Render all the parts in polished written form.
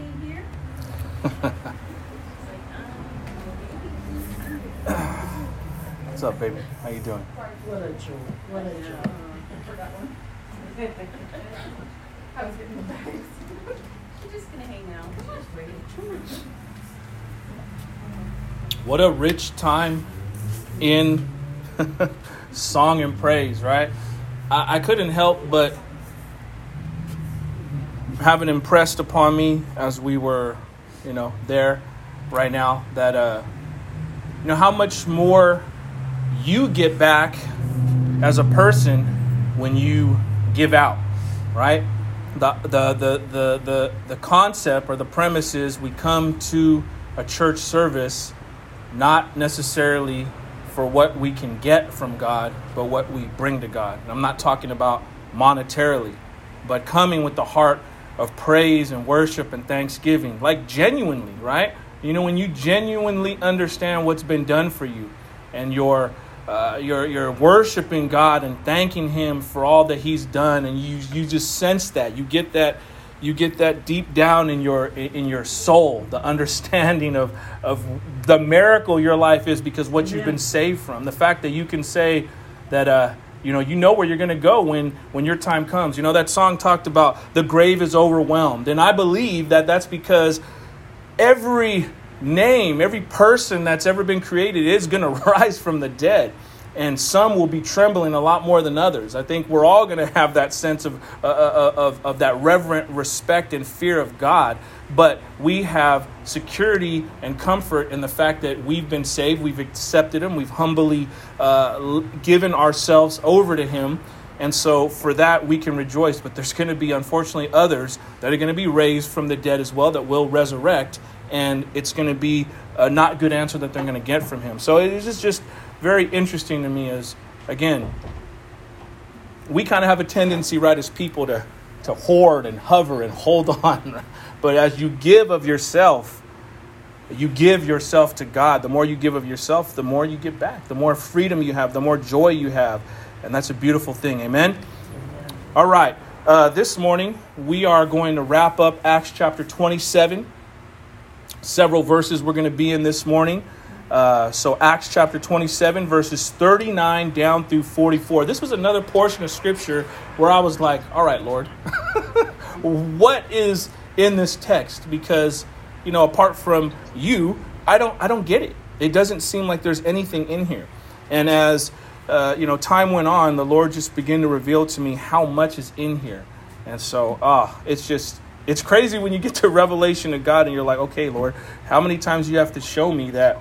anything here? What's up, baby? How you doing? What a joy. What a joy. I forgot one. I was getting the bags. We're just going to hang out. We're just ready to church. What a rich time in song and praise, right? I couldn't help but have it impressed upon me as we were, there right now that, how much more you get back as a person when you give out, right? The concept or the premise is we come to a church service not necessarily for what we can get from God, but what we bring to God. And I'm not talking about monetarily, but coming with the heart of praise and worship and thanksgiving, like genuinely, right? When you genuinely understand what's been done for you and you're worshiping God and thanking him for all that he's done. And you just sense that you get that deep down in your soul, the understanding of the miracle your life is because what Amen. You've been saved from. The fact that you can say that, you know where you're going to go when your time comes. That song talked about the grave is overwhelmed. And I believe that that's because every name, every person that's ever been created is going to rise from the dead. And some will be trembling a lot more than others. I think we're all going to have that sense of that reverent respect and fear of God. But we have security and comfort in the fact that we've been saved. We've accepted him. We've humbly given ourselves over to him. And so for that, we can rejoice. But there's going to be, unfortunately, others that are going to be raised from the dead as well that will resurrect. And it's going to be a not good answer that they're going to get from him. So it is just very interesting to me is, again, we kind of have a tendency, right, as people to hoard and hover and hold on. But as you give of yourself, you give yourself to God. The more you give of yourself, the more you get back, the more freedom you have, the more joy you have. And that's a beautiful thing. Amen? Amen. All right. This morning, we are going to wrap up Acts chapter 27. Several verses we're going to be in this morning. So Acts chapter 27, verses 39 down through 44. This was another portion of scripture where I was like, all right, Lord, what is in this text? Because, apart from you, I don't get it. It doesn't seem like there's anything in here. And as, time went on, the Lord just began to reveal to me how much is in here. And so, it's crazy when you get to revelation of God and you're like, okay, Lord, how many times do you have to show me that?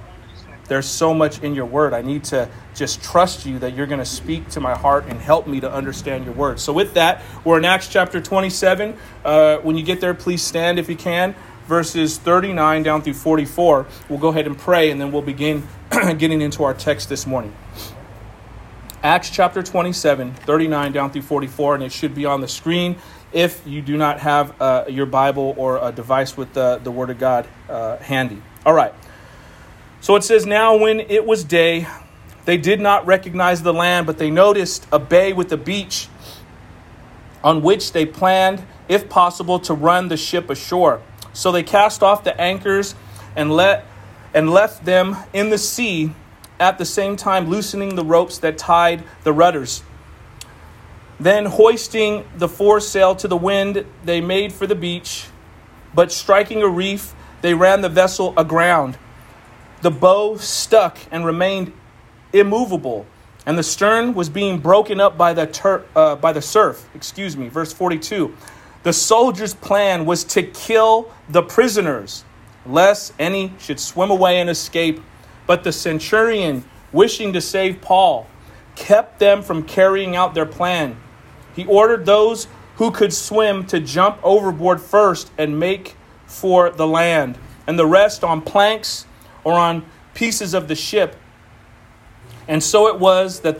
There's so much in your word. I need to just trust you that you're going to speak to my heart and help me to understand your word. So with that, we're in Acts chapter 27. When you get there, please stand if you can. Verses 39 down through 44. We'll go ahead and pray, and then we'll begin getting into our text this morning. Acts chapter 27, 39 down through 44, and it should be on the screen if you do not have your Bible or a device with the word of God handy. All right. So it says, now when it was day, they did not recognize the land, but they noticed a bay with a beach on which they planned, if possible, to run the ship ashore. So they cast off the anchors and left them in the sea, at the same time loosening the ropes that tied the rudders. Then hoisting the foresail to the wind, they made for the beach, but striking a reef, they ran the vessel aground. The bow stuck and remained immovable, and the stern was being broken up by the surf. Excuse me. Verse 42. The soldiers' plan was to kill the prisoners, lest any should swim away and escape. But the centurion, wishing to save Paul, kept them from carrying out their plan. He ordered those who could swim to jump overboard first and make for the land, and the rest on planks or on pieces of the ship. And so it was that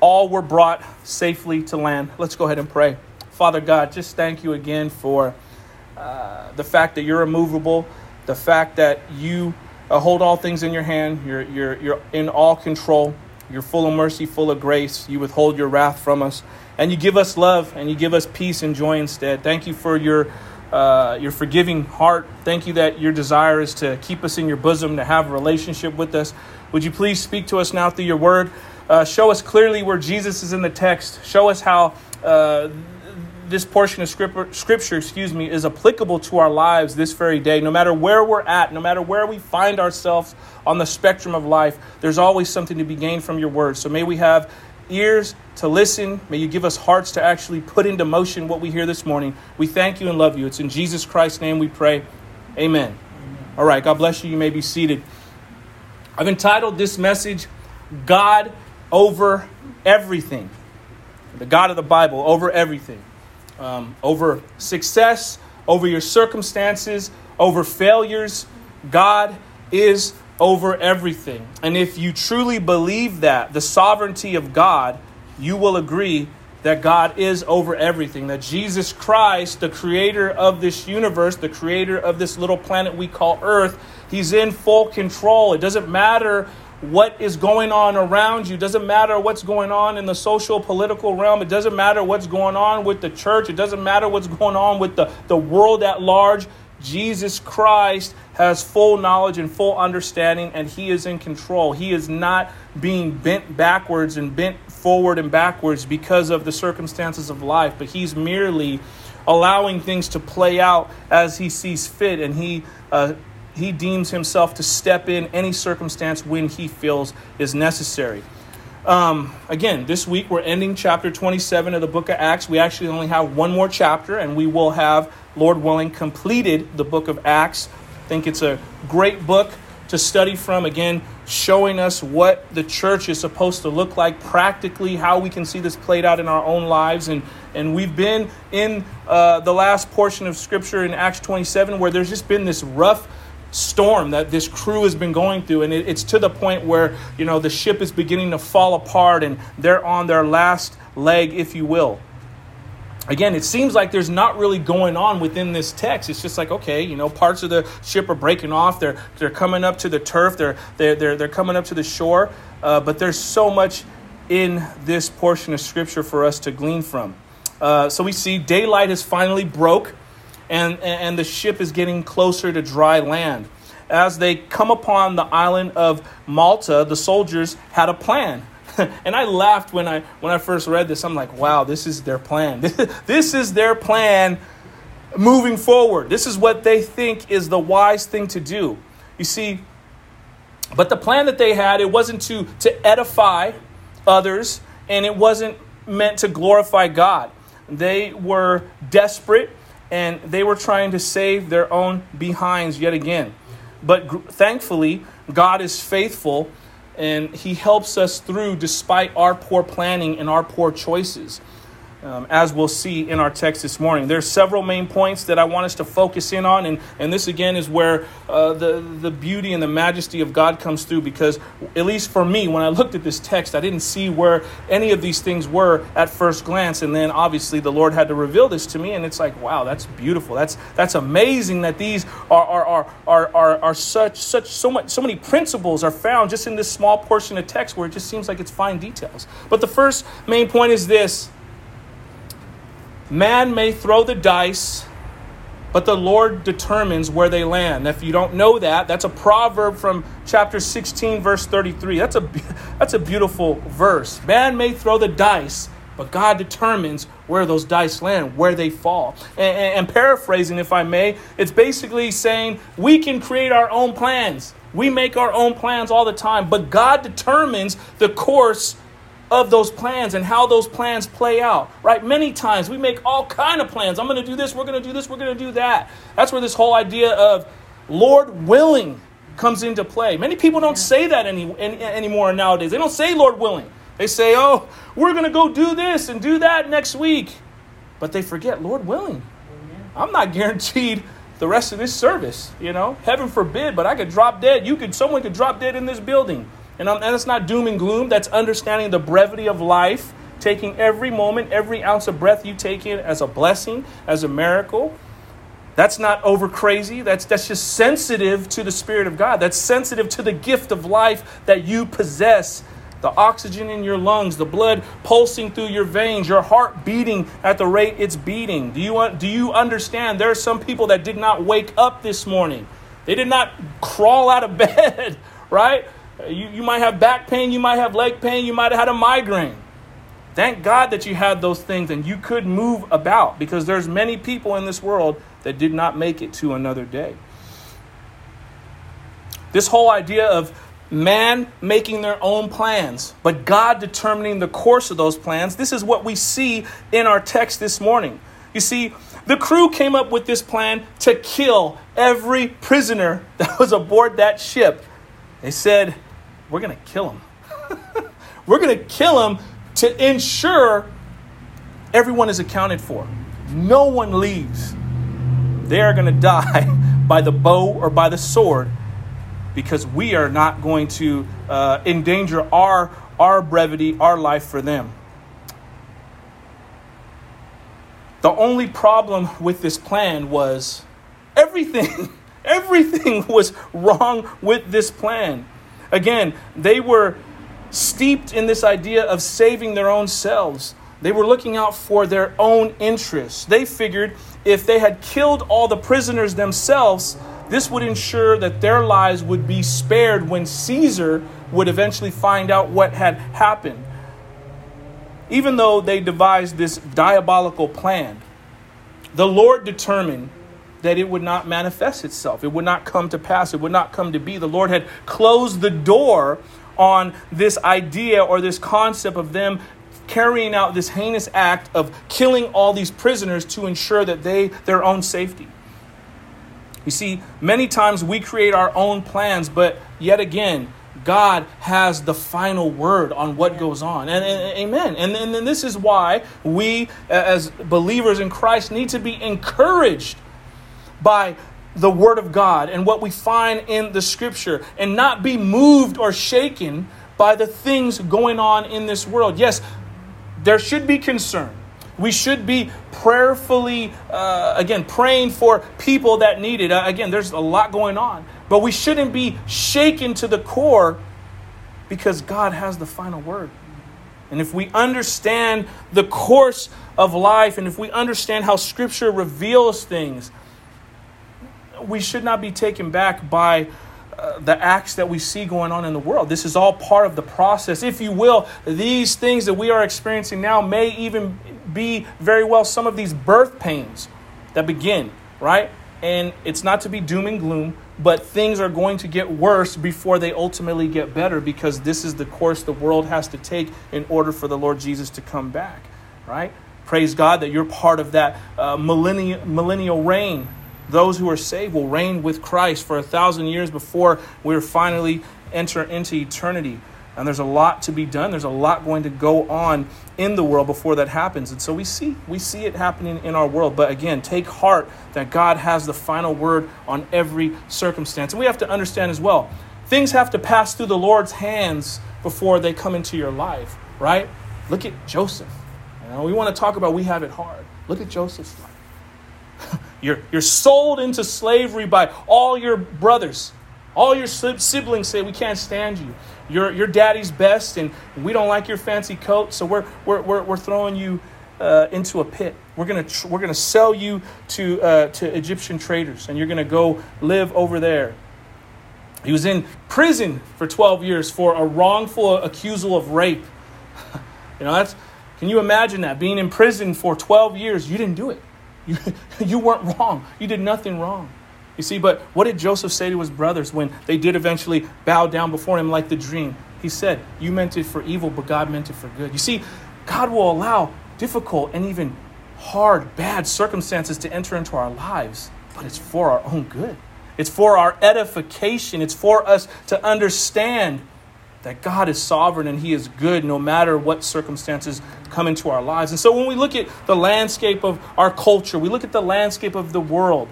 all were brought safely to land. Let's go ahead and pray. Father God, just thank you again for the fact that you're immovable, the fact that you hold all things in your hand, you're in all control. You're full of mercy, full of grace. You withhold your wrath from us. And you give us love, and you give us peace and joy instead. Thank you for your forgiving heart. Thank you that your desire is to keep us in your bosom, to have a relationship with us. Would you please speak to us now through your word? Show us clearly where Jesus is in the text. Show us how this portion of scripture, is applicable to our lives this very day. No matter where we're at, no matter where we find ourselves on the spectrum of life, there's always something to be gained from your word. So may we have ears to listen. May you give us hearts to actually put into motion what we hear this morning. We thank you and love you. It's in Jesus Christ's name we pray. Amen. All right. God bless you. You may be seated. I've entitled this message, God Over Everything. The God of the Bible, over everything. Over success, over your circumstances, over failures. God is over everything. And if you truly believe that, the sovereignty of God, you will agree that God is over everything. That Jesus Christ, the creator of this universe, the creator of this little planet we call Earth, he's in full control. It doesn't matter what is going on around you. It doesn't matter what's going on in the social, political realm. It doesn't matter what's going on with the church. It doesn't matter what's going on with the world at large. Jesus Christ has full knowledge and full understanding, and he is in control. He is not being bent backwards and bent forward and backwards because of the circumstances of life, but he's merely allowing things to play out as he sees fit, and he deems himself to step in any circumstance when he feels is necessary. Again, this week we're ending chapter 27 of the book of Acts. We actually only have one more chapter, and we will have, Lord willing, completed the book of Acts. I think it's a great book to study from, again, showing us what the church is supposed to look like practically, how we can see this played out in our own lives. And we've been in the last portion of Scripture in Acts 27 where there's just been this rough storm that this crew has been going through, and it's to the point where, you know, the ship is beginning to fall apart and they're on their last leg, if you will. Again, it seems like there's not really going on within this text. It's just like, okay, you know, parts of the ship are breaking off. They're coming up to the turf. They're coming up to the shore. But there's so much in this portion of Scripture for us to glean from. So we see daylight has finally broke, and the ship is getting closer to dry land. As they come upon the island of Malta, the soldiers had a plan. And I laughed when I first read this. I'm like, wow, this is their plan. This is their plan moving forward. This is what they think is the wise thing to do. You see, but the plan that they had, it wasn't to edify others, and it wasn't meant to glorify God. They were desperate, and they were trying to save their own behinds yet again. But thankfully, God is faithful, and he helps us through despite our poor planning and our poor choices, as we'll see in our text this morning. There's several main points that I want us to focus in on. And this, again, is where the beauty and the majesty of God comes through, because at least for me, when I looked at this text, I didn't see where any of these things were at first glance. And then obviously the Lord had to reveal this to me. And it's like, wow, that's beautiful. That's amazing that these are so many principles are found just in this small portion of text where it just seems like it's fine details. But the first main point is this. Man may throw the dice, but the Lord determines where they land. If you don't know that, that's a proverb from chapter 16, verse 33. That's a beautiful verse. Man may throw the dice, but God determines where those dice land, where they fall. And paraphrasing, if I may, it's basically saying we can create our own plans. We make our own plans all the time, but God determines the course of those plans and how those plans play out, right? Many times we make all kind of plans. I'm going to do this. We're going to do this. We're going to do that. That's where this whole idea of Lord willing comes into play. Many people don't say that anymore nowadays. They don't say Lord willing. They say, oh, we're going to go do this and do that next week. But they forget Lord willing. Amen. I'm not guaranteed the rest of this service, you know, heaven forbid, but I could drop dead. Someone could drop dead in this building. And that's not doom and gloom. That's understanding the brevity of life, taking every moment, every ounce of breath you take in as a blessing, as a miracle. That's not over crazy. That's just sensitive to the Spirit of God. That's sensitive to the gift of life that you possess the oxygen in your lungs, the blood pulsing through your veins, your heart beating at the rate it's beating. Do you understand? There are some people that did not wake up this morning. They did not crawl out of bed, right? You might have back pain. You might have leg pain. You might have had a migraine. Thank God that you had those things and you could move about, because there's many people in this world that did not make it to another day. This whole idea of man making their own plans, but God determining the course of those plans. This is what we see in our text this morning. You see, the crew came up with this plan to kill every prisoner that was aboard that ship. They said, we're going to kill him. We're going to kill him to ensure everyone is accounted for. No one leaves. They are going to die by the bow or by the sword, because we are not going to endanger our brevity, our life for them. The only problem with this plan was everything was wrong with this plan. Again, they were steeped in this idea of saving their own selves. They were looking out for their own interests. They figured if they had killed all the prisoners themselves, this would ensure that their lives would be spared when Caesar would eventually find out what had happened. Even though they devised this diabolical plan, the Lord determined that it would not manifest itself. It would not come to pass. It would not come to be. The Lord had closed the door on this idea or this concept of them carrying out this heinous act of killing all these prisoners to ensure that their own safety. You see, many times we create our own plans, but yet again, God has the final word on what goes on. And amen. And this is why we as believers in Christ need to be encouraged by the word of God and what we find in the scripture, and not be moved or shaken by the things going on in this world. Yes, there should be concern. We should be prayerfully, praying for people that need it. Again, there's a lot going on, but we shouldn't be shaken to the core, because God has the final word. And if we understand the course of life, and if we understand how scripture reveals things, we should not be taken back by the acts that we see going on in the world. This is all part of the process. If you will, these things that we are experiencing now may even be very well some of these birth pains that begin, right? And it's not to be doom and gloom, but things are going to get worse before they ultimately get better, because this is the course the world has to take in order for the Lord Jesus to come back, right? Praise God that you're part of that millennial reign. Those who are saved will reign with Christ for 1,000 years before we finally enter into eternity. And there's a lot to be done. There's a lot going to go on in the world before that happens. And so we see it happening in our world. But again, take heart that God has the final word on every circumstance. And we have to understand as well, things have to pass through the Lord's hands before they come into your life, right? Look at Joseph. You know, we want to talk about we have it hard. Look at Joseph's life. You're sold into slavery by all your brothers. All your siblings say, we can't stand you. You're daddy's best, and we don't like your fancy coat, so we're throwing you into a pit. We're gonna sell you to Egyptian traders, and you're gonna go live over there. He was in prison for 12 years for a wrongful accusal of rape. You know, can you imagine that? Being in prison for 12 years, you didn't do it. You weren't wrong. You did nothing wrong. You see, but what did Joseph say to his brothers when they did eventually bow down before him like the dream? He said, you meant it for evil, but God meant it for good. You see, God will allow difficult and even hard, bad circumstances to enter into our lives, but it's for our own good. It's for our edification. It's for us to understand that God is sovereign and he is good no matter what circumstances come into our lives. And so when we look at the landscape of our culture, we look at the landscape of the world,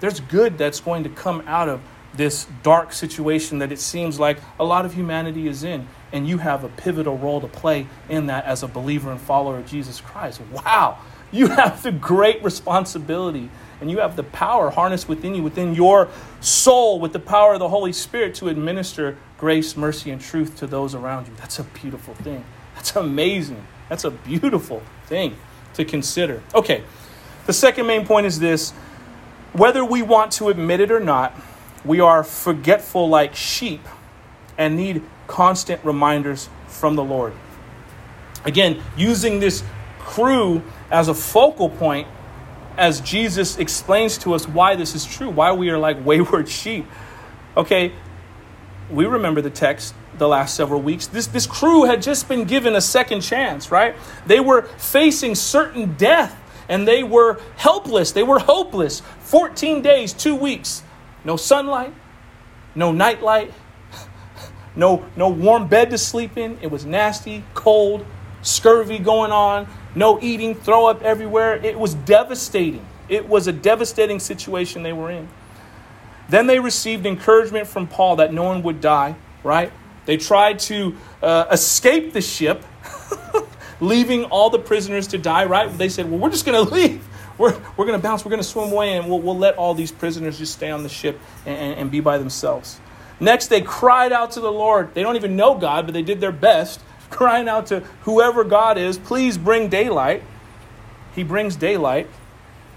there's good that's going to come out of this dark situation that it seems like a lot of humanity is in. And you have a pivotal role to play in that as a believer and follower of Jesus Christ. Wow, you have the great responsibility, and you have the power harnessed within you, within your soul, with the power of the Holy Spirit to administer grace, mercy, and truth to those around you. That's a beautiful thing. That's amazing. That's a beautiful thing to consider. Okay, the second main point is this. Whether we want to admit it or not, we are forgetful like sheep and need constant reminders from the Lord. Again, using this crew as a focal point as Jesus explains to us why this is true, why we are like wayward sheep. Okay, we remember the text the last several weeks. This crew had just been given a second chance, right? They were facing certain death and they were helpless. They were hopeless. 14 days, 2 weeks. No sunlight, no nightlight, no warm bed to sleep in. It was nasty, cold, scurvy going on, no eating, throw up everywhere. It was devastating. It was a devastating situation they were in. Then they received encouragement from Paul that no one would die, right? They tried to escape the ship, leaving all the prisoners to die, right? They said, well, we're just going to leave. We're going to bounce. We're going to swim away and we'll let all these prisoners just stay on the ship and be by themselves. Next, they cried out to the Lord. They don't even know God, but they did their best, crying out to whoever God is, please bring daylight. He brings daylight.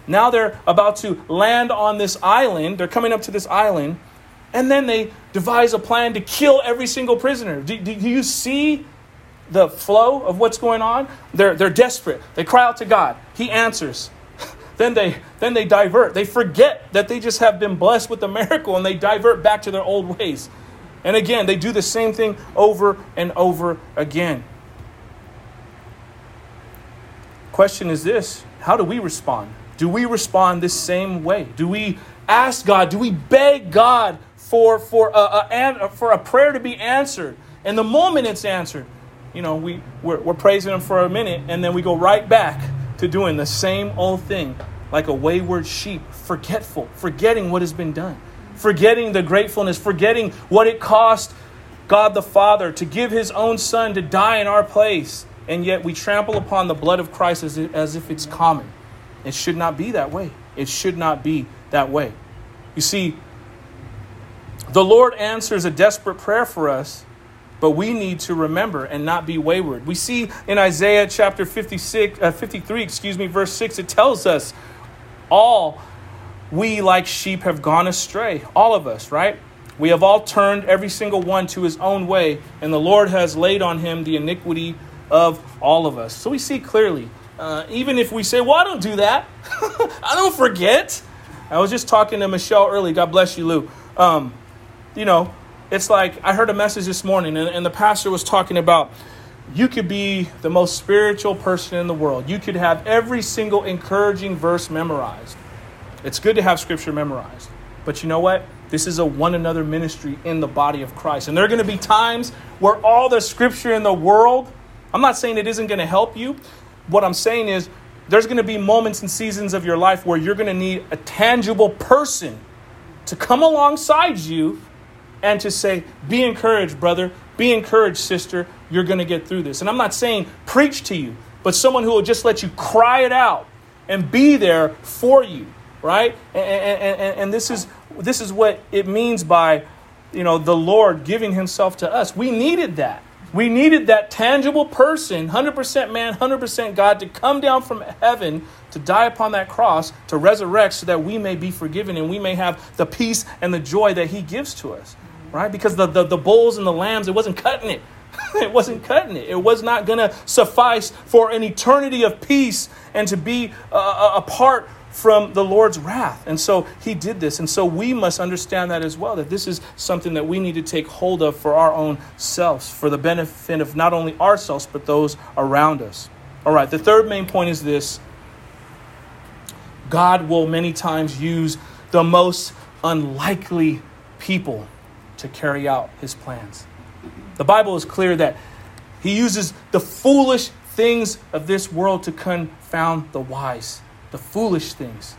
Now they're about to land on this island. They're coming up to this island. And then they devise a plan to kill every single prisoner. Do you see the flow of what's going on? They're desperate. They cry out to God. He answers. Then they divert. They forget that they just have been blessed with a miracle and they divert back to their old ways. And again, they do the same thing over and over again. Question is this: how do we respond? Do we respond this same way? Do we ask God? Do we beg God for a prayer to be answered? And the moment it's answered, we're praising Him for a minute, and then we go right back to doing the same old thing, like a wayward sheep, forgetful, forgetting what has been done, forgetting the gratefulness, forgetting what it cost God the Father to give His own Son to die in our place. And yet we trample upon the blood of Christ as if it's common. It should not be that way. It should not be that way. You see, the Lord answers a desperate prayer for us, but we need to remember and not be wayward. We see in Isaiah chapter 53, verse 6, it tells us all we like sheep have gone astray. All of us, right? We have all turned every single one to his own way, and the Lord has laid on him the iniquity of all of us. So we see clearly, even if we say, well, I don't do that. I don't forget. I was just talking to Michelle early. God bless you, Lou. It's like I heard a message this morning and the pastor was talking about you could be the most spiritual person in the world. You could have every single encouraging verse memorized. It's good to have scripture memorized. But you know what? This is a one another ministry in the body of Christ. And there are going to be times where all the scripture in the world, I'm not saying it isn't going to help you. What I'm saying is there's going to be moments and seasons of your life where you're going to need a tangible person to come alongside you and to say, be encouraged, brother. Be encouraged, sister. You're going to get through this. And I'm not saying preach to you, but someone who will just let you cry it out and be there for you. Right? And this is what it means by, the Lord giving himself to us. We needed that. We needed that tangible person, 100% man, 100% God, to come down from heaven, to die upon that cross, to resurrect so that we may be forgiven and we may have the peace and the joy that he gives to us. Right? Because the bulls and the lambs, it wasn't cutting it. It wasn't cutting it. It was not going to suffice for an eternity of peace and to be apart from the Lord's wrath. And so he did this. And so we must understand that as well, that this is something that we need to take hold of for our own selves, for the benefit of not only ourselves, but those around us. All right. The third main point is this. God will many times use the most unlikely people to carry out his plans. The Bible is clear that he uses the foolish things of this world to confound the wise. The foolish things.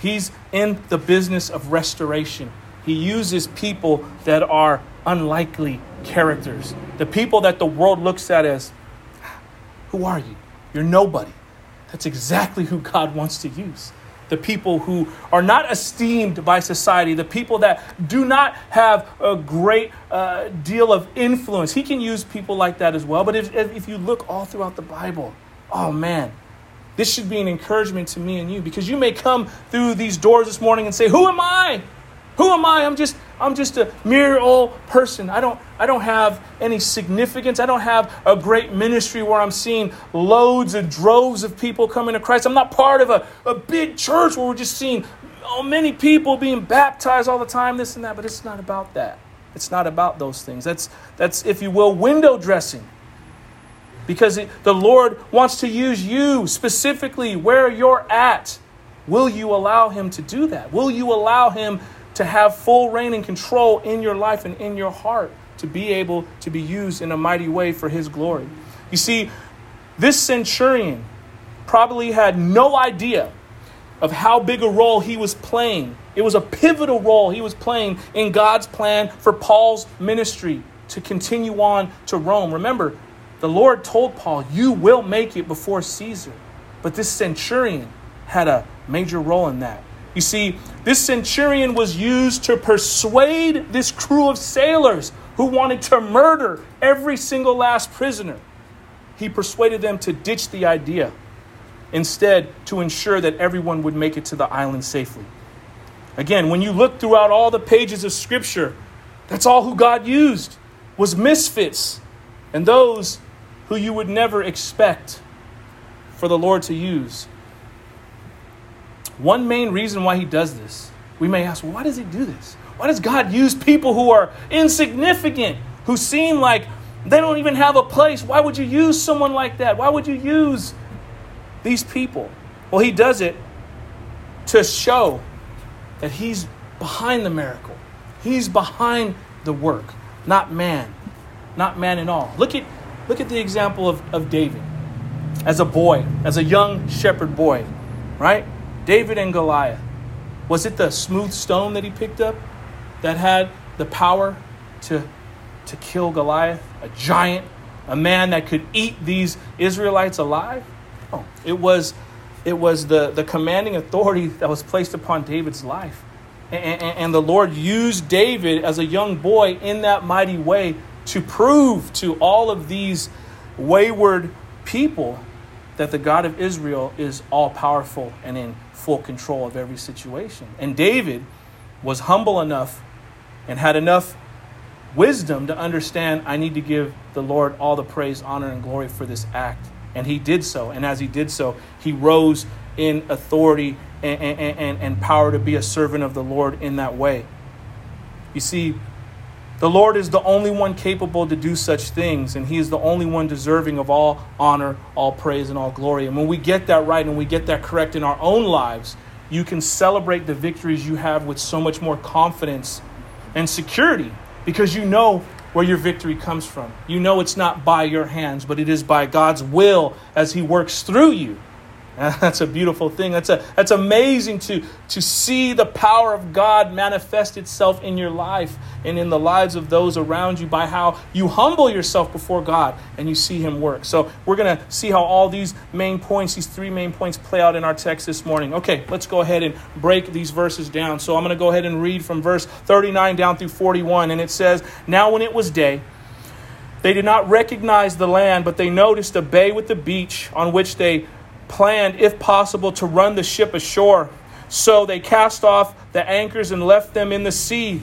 He's in the business of restoration. He uses people that are unlikely characters. The people that the world looks at as, who are you? You're nobody. That's exactly who God wants to use. the people who are not esteemed by society, the people that do not have a great deal of influence. He can use people like that as well. But if you look all throughout the Bible, oh man, this should be an encouragement to me and you, because you may come through these doors this morning and say, who am I? Who am I? I'm just a mere old person. I don't have any significance. I don't have a great ministry where I'm seeing loads and droves of people coming to Christ. I'm not part of a big church where we're just seeing many people being baptized all the time, this and that. But it's not about that. It's not about those things. That's if you will, window dressing. Because the Lord wants to use you specifically where you're at. Will you allow Him to do that? Will you allow Him to have full reign and control in your life and in your heart to be able to be used in a mighty way for His glory? You see, this centurion probably had no idea of how big a role he was playing. It was a pivotal role he was playing in God's plan for Paul's ministry to continue on to Rome. Remember, the Lord told Paul, you will make it before Caesar. But this centurion had a major role in that. You see, this centurion was used to persuade this crew of sailors who wanted to murder every single last prisoner. He persuaded them to ditch the idea, instead to ensure that everyone would make it to the island safely. Again, when you look throughout all the pages of Scripture, that's all who God used was misfits and those who you would never expect for the Lord to use. One main reason why He does this, we may ask, well, why does He do this? Why does God use people who are insignificant, who seem like they don't even have a place? Why would you use someone like that? Why would you use these people? Well, He does it to show that He's behind the miracle. He's behind the work, not man. Not man at all. Look at the example of David as a boy, as a young shepherd boy, right? David and Goliath. Was it the smooth stone that he picked up that had the power to kill Goliath, a giant, a man that could eat these Israelites alive? No. It was the commanding authority that was placed upon David's life. And the Lord used David as a young boy in that mighty way to prove to all of these wayward people that the God of Israel is all-powerful and in full control of every situation. And David was humble enough and had enough wisdom to understand, I need to give the Lord all the praise, honor, and glory for this act. And he did so. And as he did so, he rose in authority and power to be a servant of the Lord in that way. You see, the Lord is the only one capable to do such things, and He is the only one deserving of all honor, all praise, and all glory. And when we get that right and we get that correct in our own lives, you can celebrate the victories you have with so much more confidence and security, because you know where your victory comes from. You know it's not by your hands, but it is by God's will as He works through you. That's a beautiful thing. That's amazing to see the power of God manifest itself in your life and in the lives of those around you by how you humble yourself before God and you see Him work. So we're going to see how all these main points, these three main points, play out in our text this morning. Okay, let's go ahead and break these verses down. So I'm going to go ahead and read from verse 39 down through 41. And it says, now when it was day, they did not recognize the land, but they noticed a bay with a beach on which they planned, if possible, to run the ship ashore. So they cast off the anchors and left them in the sea,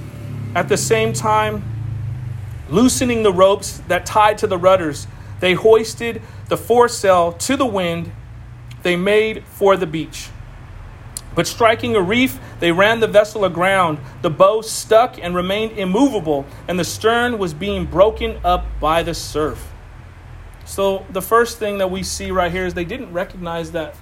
at the same time loosening the ropes that tied to the rudders. They hoisted the foresail to the wind. They made for the beach. But striking a reef, they ran the vessel aground. The bow stuck and remained immovable, and the stern was being broken up by the surf. So the first thing that we see right here is they didn't recognize that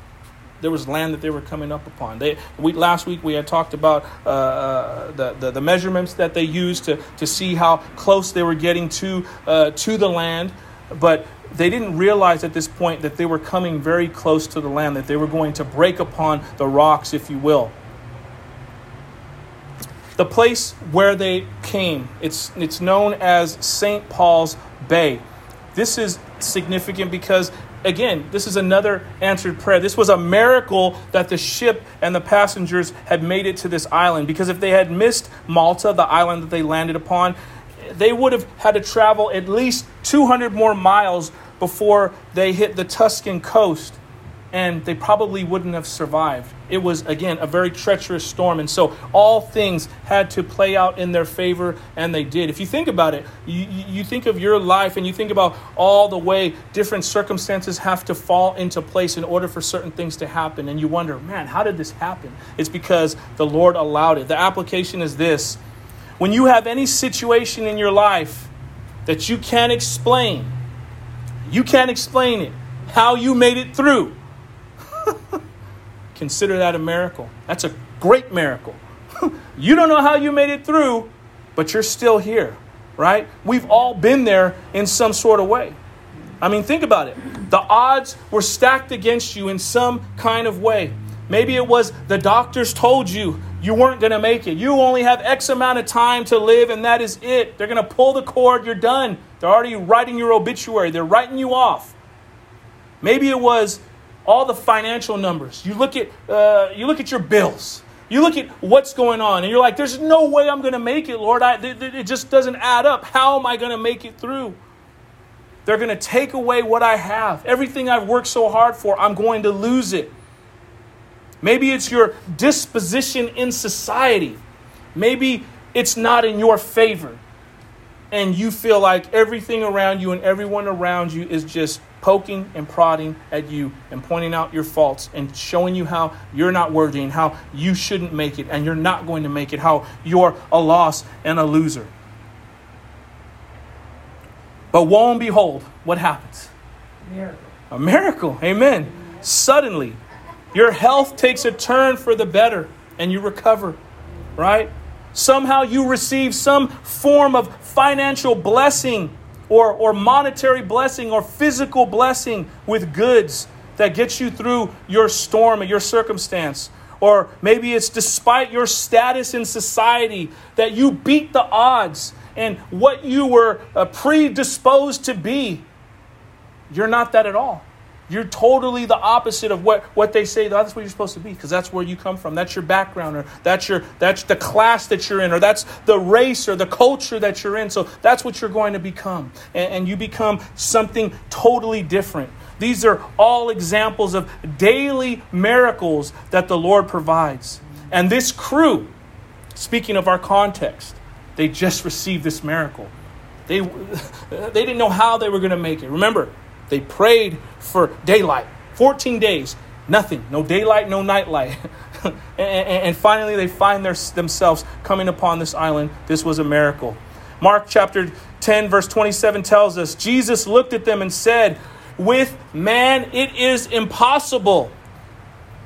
there was land that they were coming up upon. Last week we had talked about the measurements that they used to see how close they were getting to the land. But they didn't realize at this point that they were coming very close to the land, that they were going to break upon the rocks, if you will. The place where they came, it's known as St. Paul's Bay. This is significant because again, this is another answered prayer. This was a miracle that the ship and the passengers had made it to this island, because if they had missed Malta, the island that they landed upon, they would have had to travel at least 200 more miles before they hit the Tuscan coast, and they probably wouldn't have survived. It was, again, a very treacherous storm, and so all things had to play out in their favor, and they did. If you think about it, you think of your life, and you think about all the way different circumstances have to fall into place in order for certain things to happen, and you wonder, man, how did this happen? It's because the Lord allowed it. The application is this. When you have any situation in your life that you can't explain it, how you made it through, consider that a miracle. That's a great miracle. You don't know how you made it through, but you're still here, right? We've all been there in some sort of way. I mean, think about it. The odds were stacked against you in some kind of way. Maybe it was the doctors told you weren't going to make it. You only have X amount of time to live, and that is it. They're going to pull the cord. You're done. They're already writing your obituary. They're writing you off. Maybe it was all the financial numbers. You look at your bills. You look at what's going on, and you're like, there's no way I'm going to make it, Lord. It just doesn't add up. How am I going to make it through? They're going to take away what I have. Everything I've worked so hard for, I'm going to lose it. Maybe it's your disposition in society. Maybe it's not in your favor. And you feel like everything around you and everyone around you is just poking and prodding at you and pointing out your faults and showing you how you're not worthy and how you shouldn't make it and you're not going to make it, how you're a loss and a loser. But woe and behold, what happens? A miracle. Amen. Suddenly, your health takes a turn for the better and you recover, right? Somehow you receive some form of financial blessing or monetary blessing or physical blessing with goods that gets you through your storm or your circumstance. Or maybe it's despite your status in society that you beat the odds and what you were predisposed to be. You're not that at all. You're totally the opposite of what they say. That's what you're supposed to be, because that's where you come from. That's your background, or that's the class that you're in, or that's the race or the culture that you're in. So that's what you're going to become. And you become something totally different. These are all examples of daily miracles that the Lord provides. And this crew, speaking of our context, they just received this miracle. They didn't know how they were going to make it. Remember, they prayed for daylight. 14 days, nothing. No daylight, no nightlight. And finally, they find themselves coming upon this island. This was a miracle. Mark chapter 10, verse 27 tells us, Jesus looked at them and said, "With man it is impossible,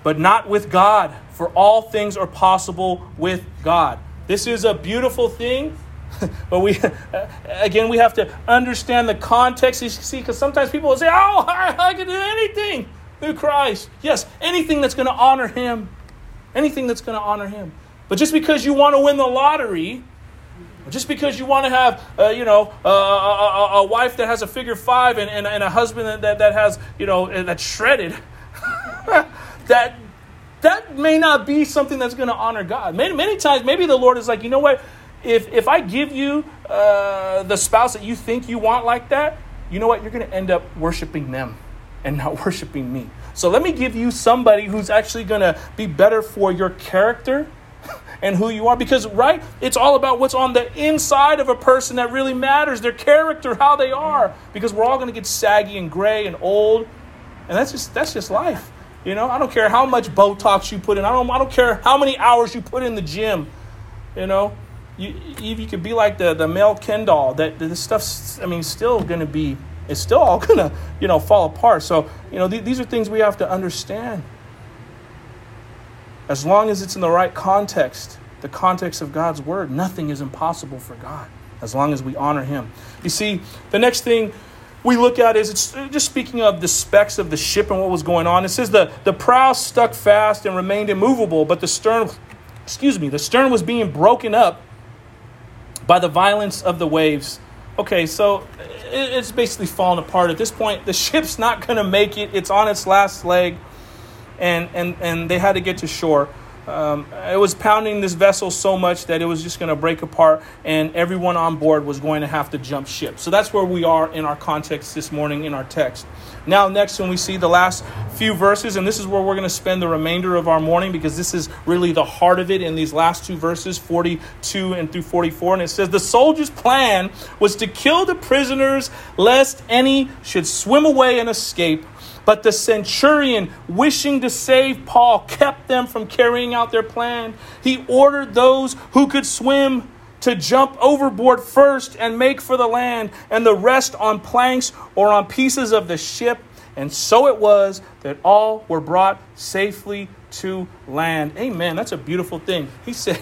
but not with God, for all things are possible with God." This is a beautiful thing. But we have to understand the context. You see, because sometimes people will say, "Oh, I can do anything through Christ." Yes, anything that's going to honor Him. Anything that's going to honor Him. But just because you want to win the lottery, just because you want to have, a wife that has a figure five and a husband that has, that's shredded, that may not be something that's going to honor God. Many times, maybe the Lord is like, you know what? If I give you the spouse that you think you want like that, you know what? You're going to end up worshiping them and not worshiping me. So let me give you somebody who's actually going to be better for your character and who you are. Because, right, it's all about what's on the inside of a person that really matters, their character, how they are. Because we're all going to get saggy and gray and old. And that's just life. I don't care how much Botox you put in. I don't care how many hours you put in the gym, You could be like the male Ken doll. That this stuff's, still going to be, it's still all going to, fall apart. So, these are things we have to understand. As long as it's in the right context, the context of God's word, nothing is impossible for God, as long as we honor Him. You see, the next thing we look at is, it's just speaking of the specs of the ship and what was going on. It says the prow stuck fast and remained immovable, but the stern was being broken up by the violence of the waves. Okay, so it's basically falling apart at this point. The ship's not going to make it. It's on its last leg, and they had to get to shore. It was pounding this vessel so much that it was just going to break apart, and everyone on board was going to have to jump ship. So that's where we are in our context this morning in our text. Now, next, when we see the last few verses, and this is where we're going to spend the remainder of our morning, because this is really the heart of it in these last two verses, 42 and through 44. And it says, the soldiers' plan was to kill the prisoners, lest any should swim away and escape. But the centurion, wishing to save Paul, kept them from carrying out their plan. He ordered those who could swim to jump overboard first and make for the land, and the rest on planks or on pieces of the ship. And so it was that all were brought safely to land. Amen. That's a beautiful thing. He said,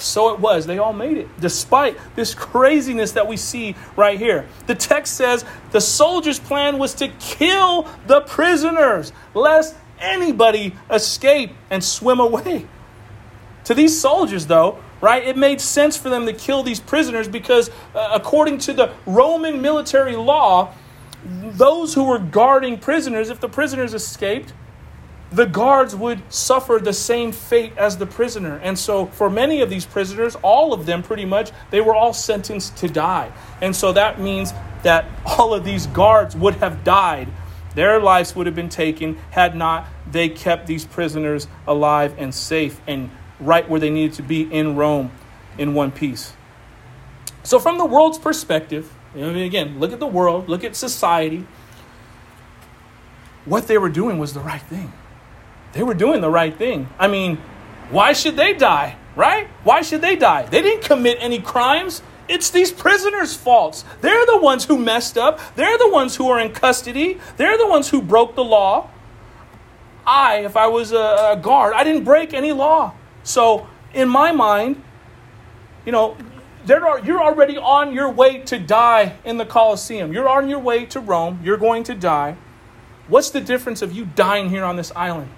so it was. They all made it, despite this craziness that we see right here. The text says the soldiers' plan was to kill the prisoners, lest anybody escape and swim away. To these soldiers, though, right, it made sense for them to kill these prisoners because according to the Roman military law, those who were guarding prisoners, if the prisoners escaped, the guards would suffer the same fate as the prisoner. And so for many of these prisoners, all of them pretty much, they were all sentenced to die. And so that means that all of these guards would have died. Their lives would have been taken had not they kept these prisoners alive and safe and right where they needed to be in Rome in one piece. So from the world's perspective, again, look at the world, look at society. What they were doing was the right thing. They were doing the right thing. I mean, why should they die, right? Why should they die? They didn't commit any crimes. It's these prisoners' faults. They're the ones who messed up. They're the ones who are in custody. They're the ones who broke the law. If I was a guard, I didn't break any law. So in my mind, you're already on your way to die in the Colosseum. You're on your way to Rome. You're going to die. What's the difference of you dying here on this island?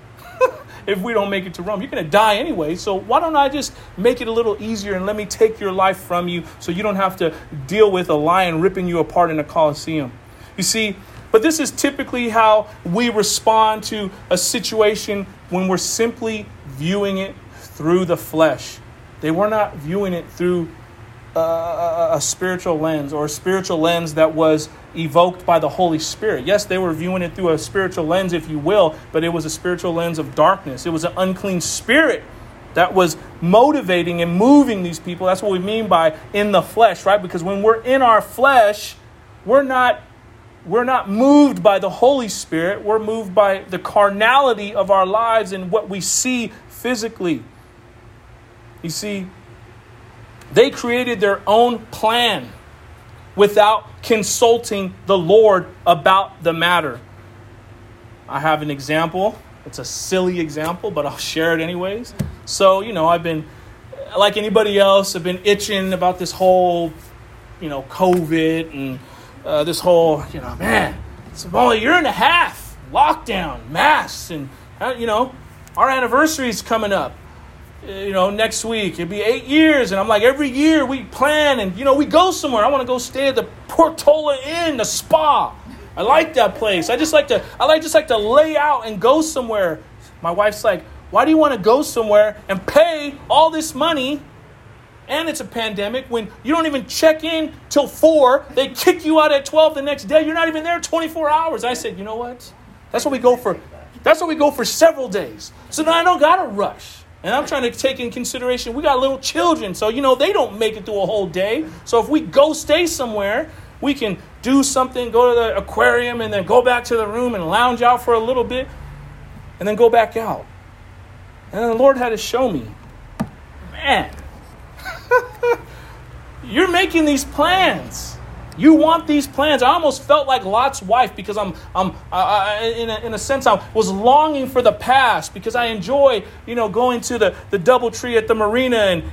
If we don't make it to Rome, you're going to die anyway. So why don't I just make it a little easier and let me take your life from you so you don't have to deal with a lion ripping you apart in a Colosseum? You see, but this is typically how we respond to a situation when we're simply viewing it through the flesh. They were not viewing it through a spiritual lens or a spiritual lens that was evoked by the Holy Spirit. Yes, they were viewing it through a spiritual lens, if you will, but it was a spiritual lens of darkness. It was an unclean spirit that was motivating and moving these people. That's what we mean by in the flesh, right? Because when we're in our flesh, we're not moved by the Holy Spirit. We're moved by the carnality of our lives and what we see physically. You see, they created their own plan without consulting the Lord about the matter. I have an example. It's a silly example, but I'll share it anyways. So, I've been, like anybody else, I've been itching about this whole, COVID and this whole, it's only a year and a half, lockdown, masks, and, our anniversary is coming up. Next week, it'd be 8 years. And I'm like, every year we plan and, we go somewhere. I want to go stay at the Portola Inn, the spa. I like that place. I just like to lay out and go somewhere. My wife's like, why do you want to go somewhere and pay all this money? And it's a pandemic when you don't even check in till 4. They kick you out at 12 the next day. You're not even there 24 hours. I said, you know what? That's what we go for several days. So now I don't got to rush. And I'm trying to take in consideration, we got little children, so, they don't make it through a whole day. So if we go stay somewhere, we can do something, go to the aquarium, and then go back to the room and lounge out for a little bit, and then go back out. And the Lord had to show me, man, you're making these plans. You want these plans. I almost felt like Lot's wife because in a sense, I was longing for the past because I enjoy, going to the DoubleTree at the marina and,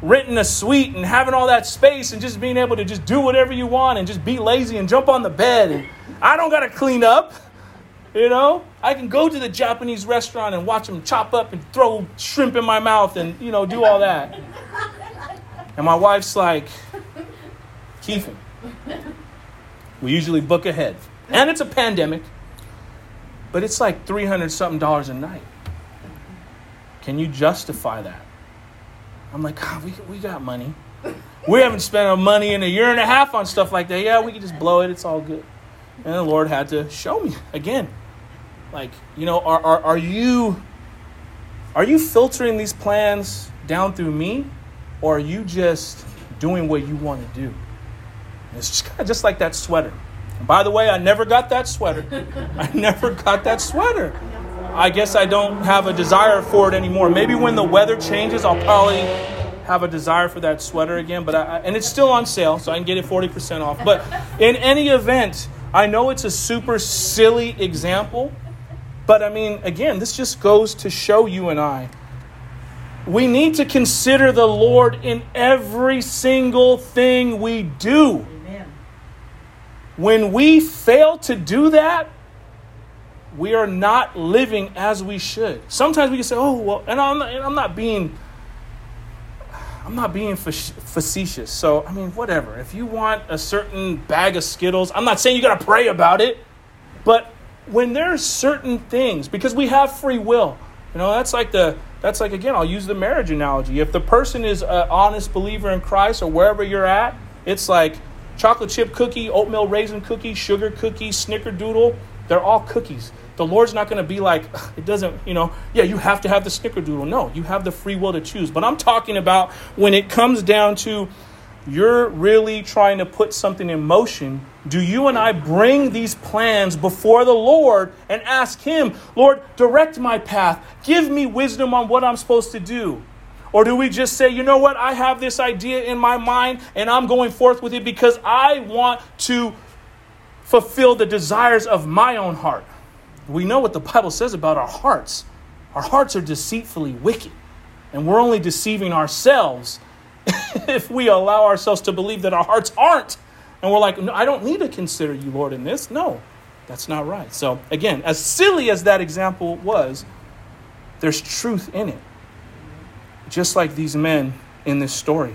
renting a suite and having all that space and just being able to just do whatever you want and just be lazy and jump on the bed. And I don't got to clean up, I can go to the Japanese restaurant and watch them chop up and throw shrimp in my mouth and, do all that. And my wife's like, Keefing. We usually book ahead. And it's a pandemic. But it's like $300-something a night. Can you justify that? I'm like, God, we got money. We haven't spent our money in a year and a half on stuff like that. Yeah, we can just blow it. It's all good. And the Lord had to show me again. Like, you know, are you filtering these plans down through me? Or are you just doing what you want to do? And it's just kind of just like that sweater. And by the way, I never got that sweater. I guess I don't have a desire for it anymore. Maybe when the weather changes, I'll probably have a desire for that sweater again. But and it's still on sale, so I can get it 40% off. But in any event, I know it's a super silly example. But I mean, again, this just goes to show you and I, we need to consider the Lord in every single thing we do. Amen. When we fail to do that, we are not living as we should. Sometimes we can say, "Oh, well," and I'm not being facetious. So I mean, whatever. If you want a certain bag of Skittles, I'm not saying you got to pray about it, but when there are certain things, because we have free will, you know, that's like again, I'll use the marriage analogy. If the person is an honest believer in Christ or wherever you're at, it's like chocolate chip cookie, oatmeal raisin cookie, sugar cookie, snickerdoodle. They're all cookies. The Lord's not going to be like, it doesn't, you know, yeah, you have to have the snickerdoodle. No, you have the free will to choose. But I'm talking about when it comes down to you're really trying to put something in motion. Do you and I bring these plans before the Lord and ask Him, Lord, direct my path. Give me wisdom on what I'm supposed to do. Or do we just say, you know what, I have this idea in my mind and I'm going forth with it because I want to fulfill the desires of my own heart. We know what the Bible says about our hearts. Our hearts are deceitfully wicked, and we're only deceiving ourselves if we allow ourselves to believe that our hearts aren't. And we're like, no, I don't need to consider you, Lord, in this. No, that's not right. So again, as silly as that example was, there's truth in it. Just like these men in this story.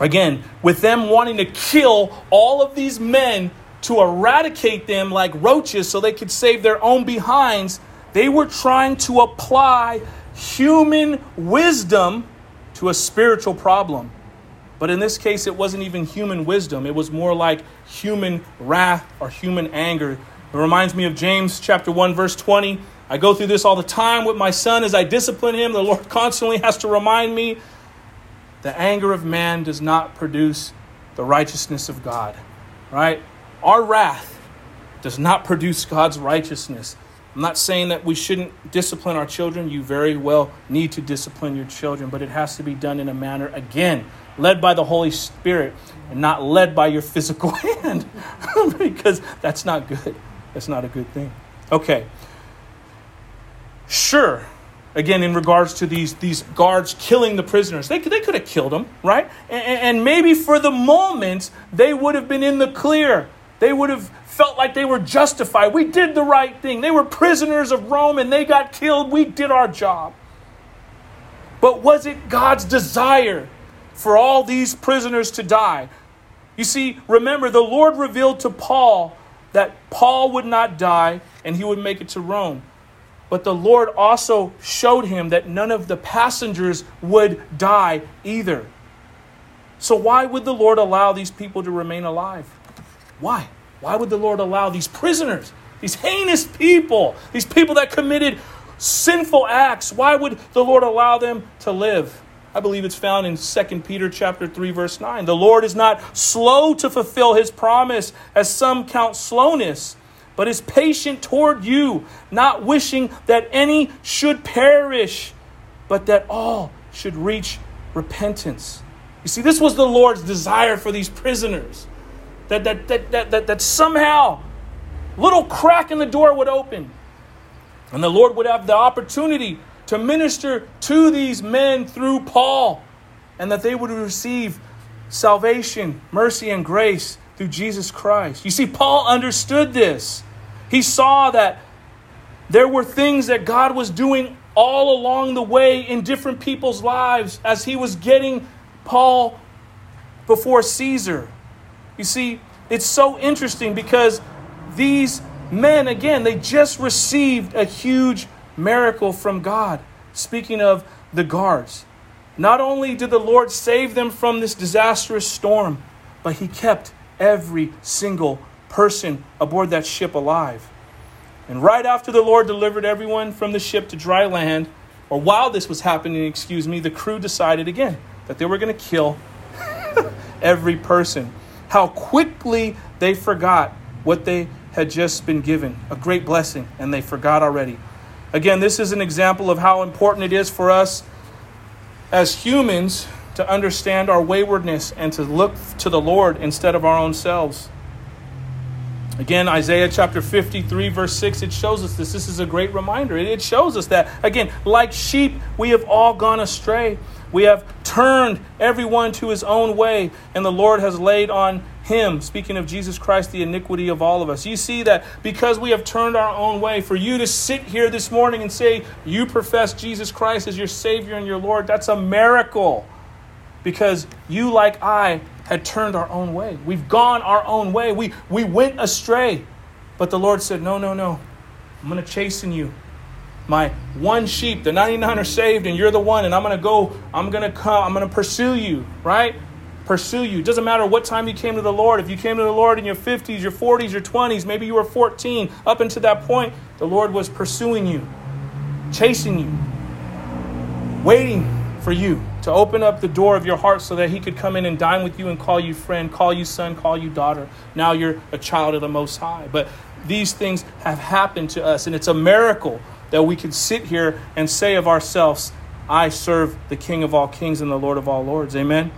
Again, with them wanting to kill all of these men to eradicate them like roaches so they could save their own behinds, they were trying to apply human wisdom to a spiritual problem. But in this case, it wasn't even human wisdom. It was more like human wrath or human anger. It reminds me of James chapter 1, verse 20. I go through this all the time with my son. As I discipline him, the Lord constantly has to remind me, the anger of man does not produce the righteousness of God, right? Our wrath does not produce God's righteousness. I'm not saying that we shouldn't discipline our children. You very well need to discipline your children, but it has to be done in a manner, again, led by the Holy Spirit and not led by your physical hand because that's not good. That's not a good thing. Okay. Sure. Again, in regards to these guards killing the prisoners, they could have killed them, right? And maybe for the moment, they would have been in the clear. They would have felt like they were justified. We did the right thing. They were prisoners of Rome and they got killed. We did our job. But was it God's desire for all these prisoners to die? You see, remember, the Lord revealed to Paul that Paul would not die and he would make it to Rome. But the Lord also showed him that none of the passengers would die either. So why would the Lord allow these people to remain alive? Why? Why would the Lord allow these prisoners, these heinous people, these people that committed sinful acts, why would the Lord allow them to live? I believe it's found in 2 Peter chapter 3, verse 9. The Lord is not slow to fulfill his promise, as some count slowness, but is patient toward you, not wishing that any should perish, but that all should reach repentance. You see, this was the Lord's desire for these prisoners, that somehow little crack in the door would open, and the Lord would have the opportunity to minister to these men through Paul, and that they would receive salvation, mercy, and grace through Jesus Christ. You see, Paul understood this. He saw that there were things that God was doing all along the way in different people's lives as he was getting Paul before Caesar. You see, it's so interesting because these men, again, they just received a huge miracle from God. Speaking of the guards, not only did the Lord save them from this disastrous storm, but he kept every single person aboard that ship alive. And right after the Lord delivered everyone from the ship to dry land, or while this was happening, the crew decided again that they were going to kill every person. How quickly they forgot what they had just been given, a great blessing, and they forgot already. Again, this is an example of how important it is for us as humans to understand our waywardness and to look to the Lord instead of our own selves. Again, Isaiah chapter 53, verse 6, it shows us this. This is a great reminder. It shows us that, again, like sheep, we have all gone astray. We have turned everyone to his own way, and the Lord has laid on him, speaking of Jesus Christ, the iniquity of all of us. You see that because we have turned our own way, for you to sit here this morning and say you profess Jesus Christ as your Savior and your Lord, that's a miracle because you, like I, had turned our own way. We've gone our own way. We went astray. But the Lord said, no. I'm going to chasten you. My one sheep, the 99 are saved, and you're the one, and I'm going to pursue you, right? Pursue you. It doesn't matter what time you came to the Lord. If you came to the Lord in your 50s, your 40s, your 20s, maybe you were 14, up until that point, the Lord was pursuing you, chasing you, waiting for you to open up the door of your heart so that he could come in and dine with you and call you friend, call you son, call you daughter. Now you're a child of the Most High. But these things have happened to us, and it's a miracle that we can sit here and say of ourselves, I serve the King of all kings and the Lord of all lords. Amen.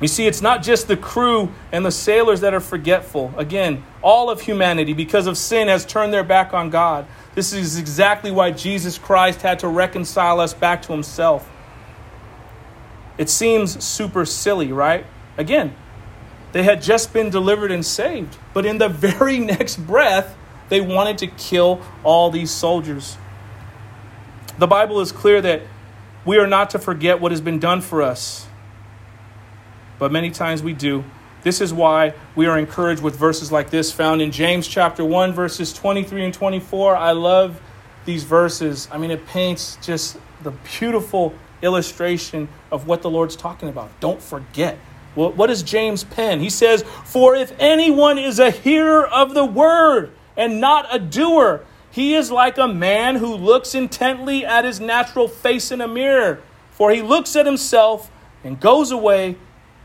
You see, it's not just the crew and the sailors that are forgetful. Again, all of humanity, because of sin, has turned their back on God. This is exactly why Jesus Christ had to reconcile us back to himself. It seems super silly, right? Again, they had just been delivered and saved, but in the very next breath, they wanted to kill all these soldiers. The Bible is clear that we are not to forget what has been done for us, but many times we do. This is why we are encouraged with verses like this found in James chapter 1, verses 23 and 24. I love these verses. I mean, it paints just the beautiful illustration of what the Lord's talking about. Don't forget. Well, what does James pen? He says, "For if anyone is a hearer of the word and not a doer, he is like a man who looks intently at his natural face in a mirror. For he looks at himself and goes away,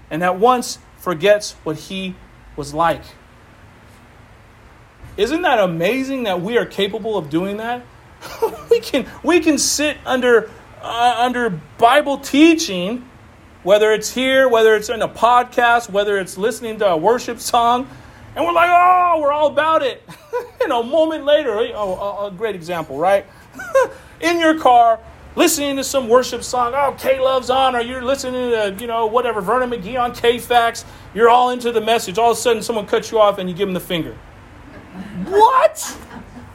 and at once forgets what he was like." Isn't that amazing that we are capable of doing that? We can sit under Bible teaching, whether it's here, whether it's in a podcast, whether it's listening to a worship song, and we're like, oh, we're all about it. And a moment later, a great example, right? In your car, listening to some worship song, oh, K-Love's on, or you're listening to, whatever, Vernon McGee on K-Fax, you're all into the message. All of a sudden, someone cuts you off and you give them the finger. What?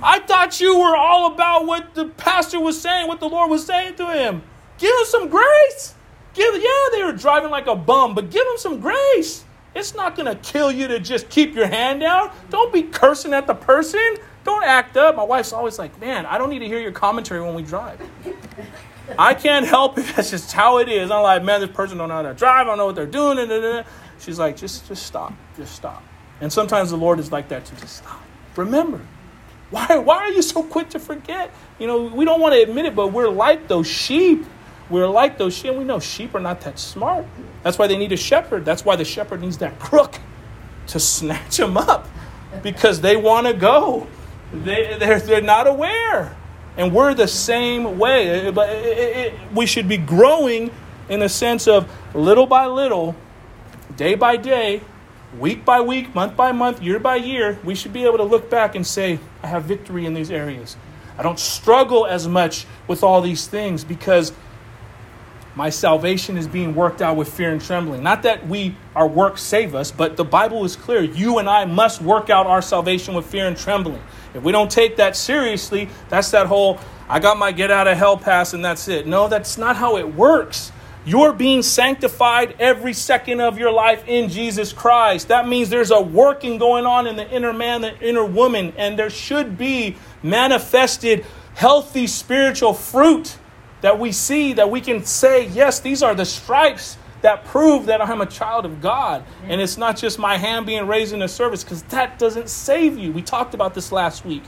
I thought you were all about what the pastor was saying, what the Lord was saying to him. Give him some grace. They were driving like a bum, but give him some grace. It's not going to kill you to just keep your hand out. Don't be cursing at the person. Don't act up. My wife's always like, man, I don't need to hear your commentary when we drive. I can't help it. That's just how it is. I'm like, man, this person don't know how to drive. I don't know what they're doing. She's like, just stop. Just stop. And sometimes the Lord is like that too. Just stop. Remember. Why are you so quick to forget? We don't want to admit it, but we're like those sheep. We're like those sheep. We know sheep are not that smart. That's why they need a shepherd. That's why the shepherd needs that crook to snatch them up, because they want to go. They're not aware. And we're the same way. We should be growing in the sense of little by little, day by day, week by week, month by month, year by year. We should be able to look back and say, I have victory in these areas. I don't struggle as much with all these things because my salvation is being worked out with fear and trembling. Not that our works save us, but the Bible is clear. You and I must work out our salvation with fear and trembling. If we don't take that seriously, that's that whole, I got my get out of hell pass and that's it. No, that's not how it works. You're being sanctified every second of your life in Jesus Christ. That means there's a working going on in the inner man, the inner woman, and there should be manifested healthy spiritual fruit that we see, that we can say, yes, these are the stripes that prove that I'm a child of God. And it's not just my hand being raised in the service, because that doesn't save you. We talked about this last week.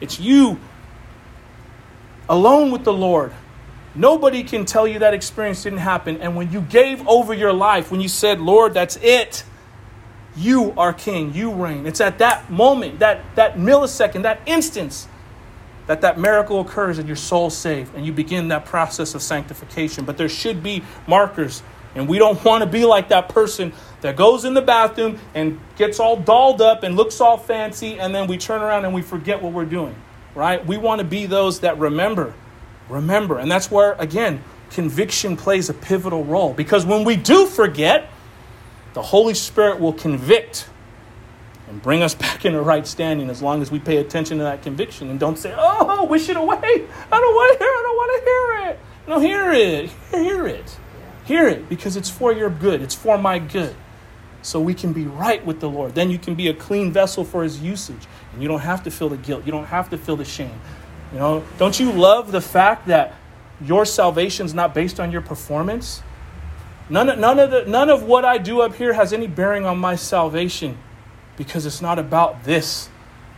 It's you alone with the Lord. Nobody can tell you that experience didn't happen. And when you gave over your life, when you said, Lord, that's it, you are king, you reign. It's at that moment, that millisecond, that instance, that miracle occurs and your soul's saved and you begin that process of sanctification. But there should be markers. And we don't want to be like that person that goes in the bathroom and gets all dolled up and looks all fancy, and then we turn around and we forget what we're doing, right? We want to be those that remember. And that's where, again, conviction plays a pivotal role. Because when we do forget, the Holy Spirit will convict and bring us back into right standing as long as we pay attention to that conviction and don't say, oh, wish it away. I don't want to hear it. No, hear it. Hear it, because it's for your good. It's for my good. So we can be right with the Lord. Then you can be a clean vessel for his usage. And you don't have to feel the guilt. You don't have to feel the shame. You know, don't you love the fact that your salvation's not based on your performance? None of what I do up here has any bearing on my salvation, because it's not about this.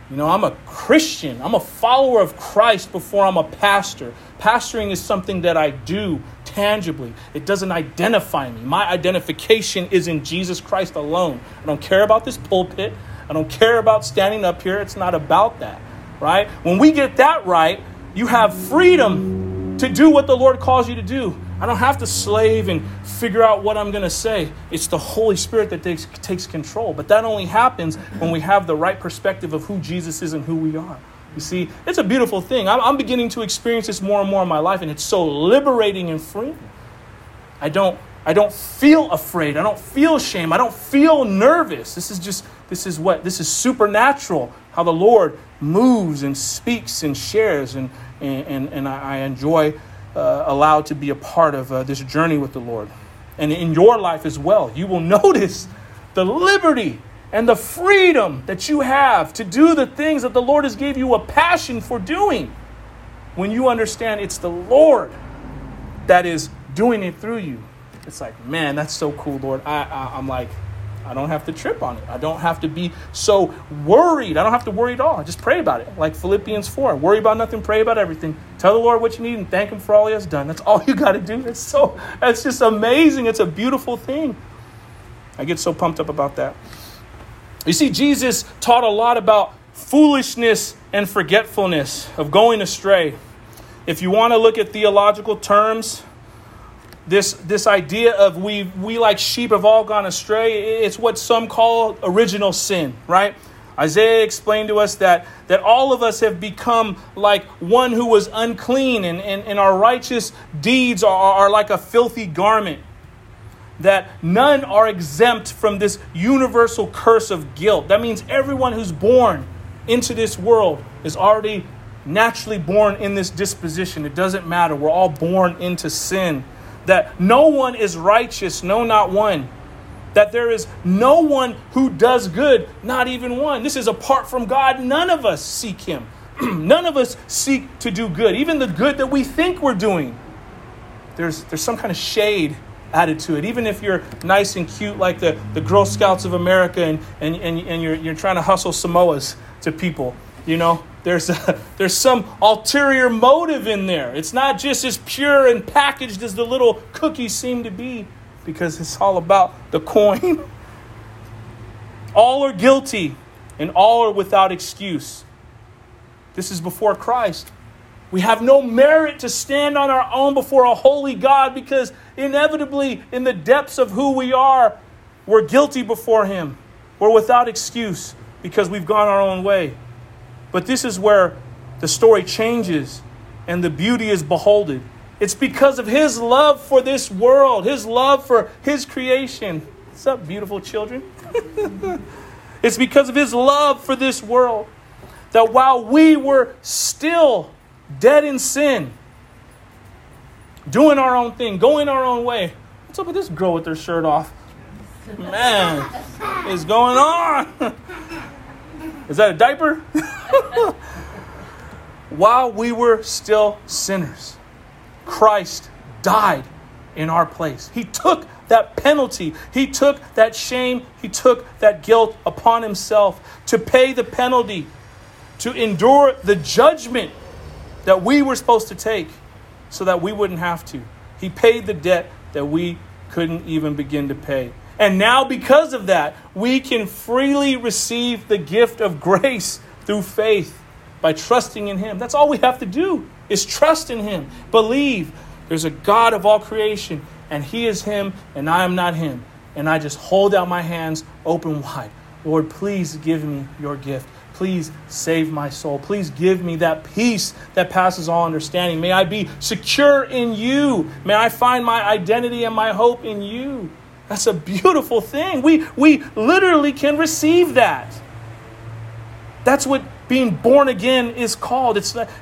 You know, I'm a Christian. I'm a follower of Christ before I'm a pastor. Pastoring is something that I do tangibly. It doesn't identify me. My identification is in Jesus Christ alone. I don't care about this pulpit. I don't care about standing up here. It's not about that, right? When we get that right, you have freedom to do what the Lord calls you to do. I don't have to slave and figure out what I'm going to say. It's the Holy Spirit that takes control. But that only happens when we have the right perspective of who Jesus is and who we are. You see, it's a beautiful thing. I'm beginning to experience this more and more in my life, and it's so liberating and freeing. I don't feel afraid. I don't feel shame. I don't feel nervous. This is supernatural, how the Lord moves and speaks and shares, and I enjoy allowed to be a part of this journey with the Lord. And in your life as well, you will notice the liberty and the freedom that you have to do the things that the Lord has gave you a passion for doing, when you understand it's the Lord that is doing it through you. It's like, man, that's so cool, Lord. I'm like, I don't have to trip on it. I don't have to be so worried. I don't have to worry at all. I just pray about it. Like Philippians 4, worry about nothing, pray about everything. Tell the Lord what you need and thank him for all he has done. That's all you got to do. That's just amazing. It's a beautiful thing. I get so pumped up about that. You see, Jesus taught a lot about foolishness and forgetfulness, of going astray. If you want to look at theological terms, this idea of we like sheep have all gone astray, it's what some call original sin, right? Isaiah explained to us that all of us have become like one who was unclean, and our righteous deeds are like a filthy garment. That none are exempt from this universal curse of guilt. That means everyone who's born into this world is already naturally born in this disposition. It doesn't matter. We're all born into sin. That no one is righteous, no, not one. That there is no one who does good, not even one. This is apart from God. None of us seek him. None of us seek to do good. Even the good that we think we're doing, there's some kind of shade added to it. Even if you're nice and cute like the Girl Scouts of America and you're trying to hustle Samoas to people, you know, there's some ulterior motive in there. It's not just as pure and packaged as the little cookies seem to be, because it's all about the coin. All are guilty and all are without excuse. This is before Christ. We have no merit to stand on our own before a holy God, because inevitably, in the depths of who we are, we're guilty before him. We're without excuse because we've gone our own way. But this is where the story changes and the beauty is beholded. It's because of his love for this world, his love for his creation. What's up, beautiful children? It's because of his love for this world that while we were still dead in sin, doing our own thing, going our own way, What's up with this girl with her shirt off? Man, what is going on? Is that a diaper? While we were still sinners, Christ died in our place. He took that penalty. He took that shame. He took that guilt upon himself to pay the penalty, to endure the judgment that we were supposed to take so that we wouldn't have to. He paid the debt that we couldn't even begin to pay. And now because of that, we can freely receive the gift of grace through faith by trusting in him. That's all we have to do is trust in him. Believe there's a God of all creation, and he is him, and I am not him. And I just hold out my hands open wide. Lord, please give me your gift. Please save my soul. Please give me that peace that passes all understanding. May I be secure in you. May I find my identity and my hope in you. That's a beautiful thing. We literally can receive that. That's what being born again is called.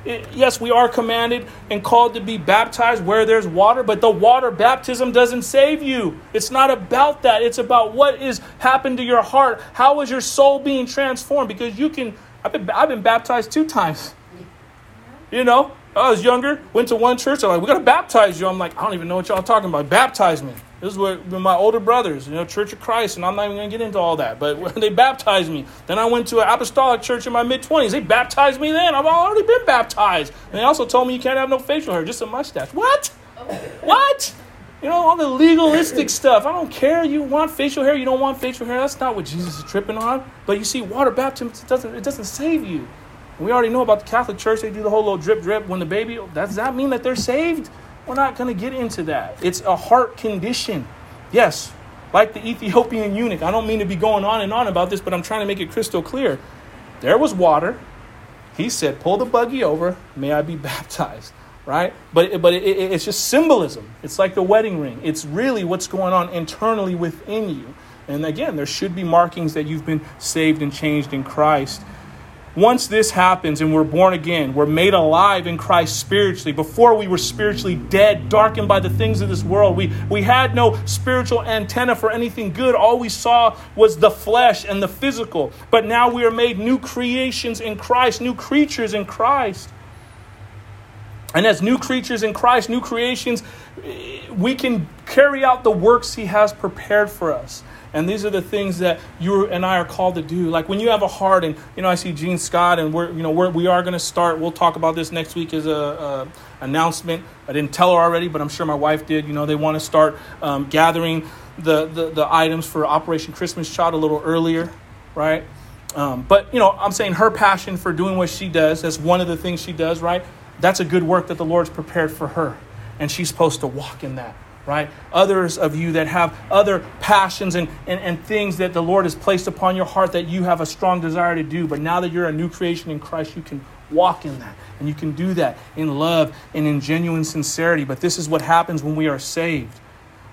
Yes, we are commanded and called to be baptized where there's water, but the water baptism doesn't save you. It's not about that. It's about what is happened to your heart. How is your soul being transformed? Because you can, I've been baptized 2 times. You know, I was younger, went to one church. I'm like, we got to baptize you. I'm like, I don't even know what y'all are talking about. Baptize me. This is what my older brothers, Church of Christ, and I'm not even going to get into all that. But they baptized me. Then I went to an apostolic church in my mid-20s. They baptized me then. I've already been baptized. And they also told me you can't have no facial hair, just a mustache. What? What? All the legalistic stuff. I don't care. You want facial hair, you don't want facial hair. That's not what Jesus is tripping on. But you see, water baptism, it doesn't save you. We already know about the Catholic Church. They do the whole little drip when the baby. Does that mean that they're saved? We're not going to get into that. It's a heart condition. Yes, like the Ethiopian eunuch. I don't mean to be going on and on about this, but I'm trying to make it crystal clear. There was water. He said, pull the buggy over. May I be baptized, right? But it's just symbolism. It's like the wedding ring. It's really what's going on internally within you. And again, there should be markings that you've been saved and changed in Christ. Once this happens and we're born again, we're made alive in Christ spiritually. Before we were spiritually dead, darkened by the things of this world. We had no spiritual antenna for anything good. All we saw was the flesh and the physical. But now we are made new creations in Christ, new creatures in Christ. And as new creatures in Christ, new creations, we can carry out the works he has prepared for us. And these are the things that you and I are called to do. Like when you have a heart, and I see Jean Scott, and we are going to start. We'll talk about this next week as a announcement. I didn't tell her already, but I'm sure my wife did. They want to start gathering the items for Operation Christmas Child a little earlier, right? But I'm saying her passion for doing what she does—that's one of the things she does, right? That's a good work that the Lord's prepared for her, and she's supposed to walk in that. Right? Others of you that have other passions and things that the Lord has placed upon your heart that you have a strong desire to do. But now that you're a new creation in Christ, you can walk in that. And you can do that in love and in genuine sincerity. But this is what happens when we are saved.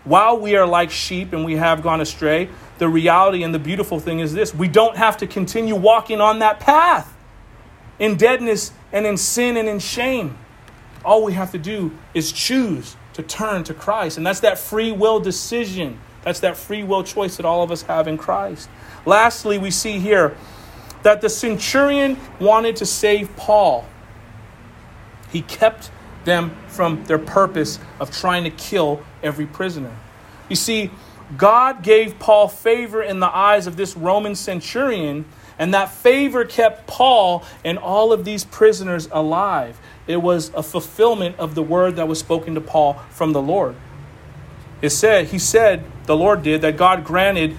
While we are like sheep and we have gone astray, the reality and the beautiful thing is this. We don't have to continue walking on that path in deadness and in sin and in shame. All we have to do is choose to turn to Christ. And that's that free will decision. That's that free will choice that all of us have in Christ. Lastly, we see here that the centurion wanted to save Paul. He kept them from their purpose of trying to kill every prisoner. You see, God gave Paul favor in the eyes of this Roman centurion, and that favor kept Paul and all of these prisoners alive. It was a fulfillment of the word that was spoken to Paul from the Lord. The Lord did, that God granted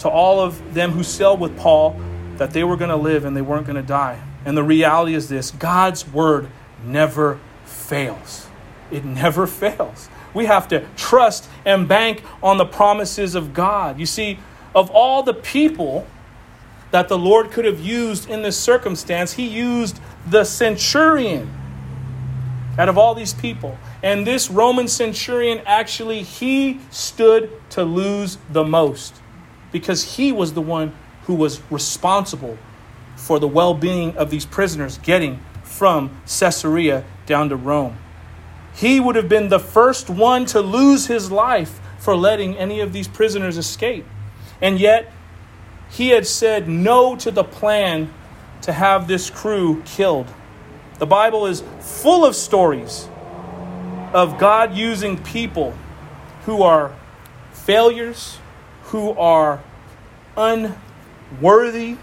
to all of them who sailed with Paul that they were going to live and they weren't going to die. And the reality is this, God's word never fails. It never fails. We have to trust and bank on the promises of God. You see, of all the people that the Lord could have used in this circumstance, he used the centurion. Out of all these people. And this Roman centurion, actually, he stood to lose the most because he was the one who was responsible for the well-being of these prisoners getting from Caesarea down to Rome. He would have been the first one to lose his life for letting any of these prisoners escape. And yet, he had said no to the plan to have this crew killed. The Bible is full of stories of God using people who are failures, who are unworthy,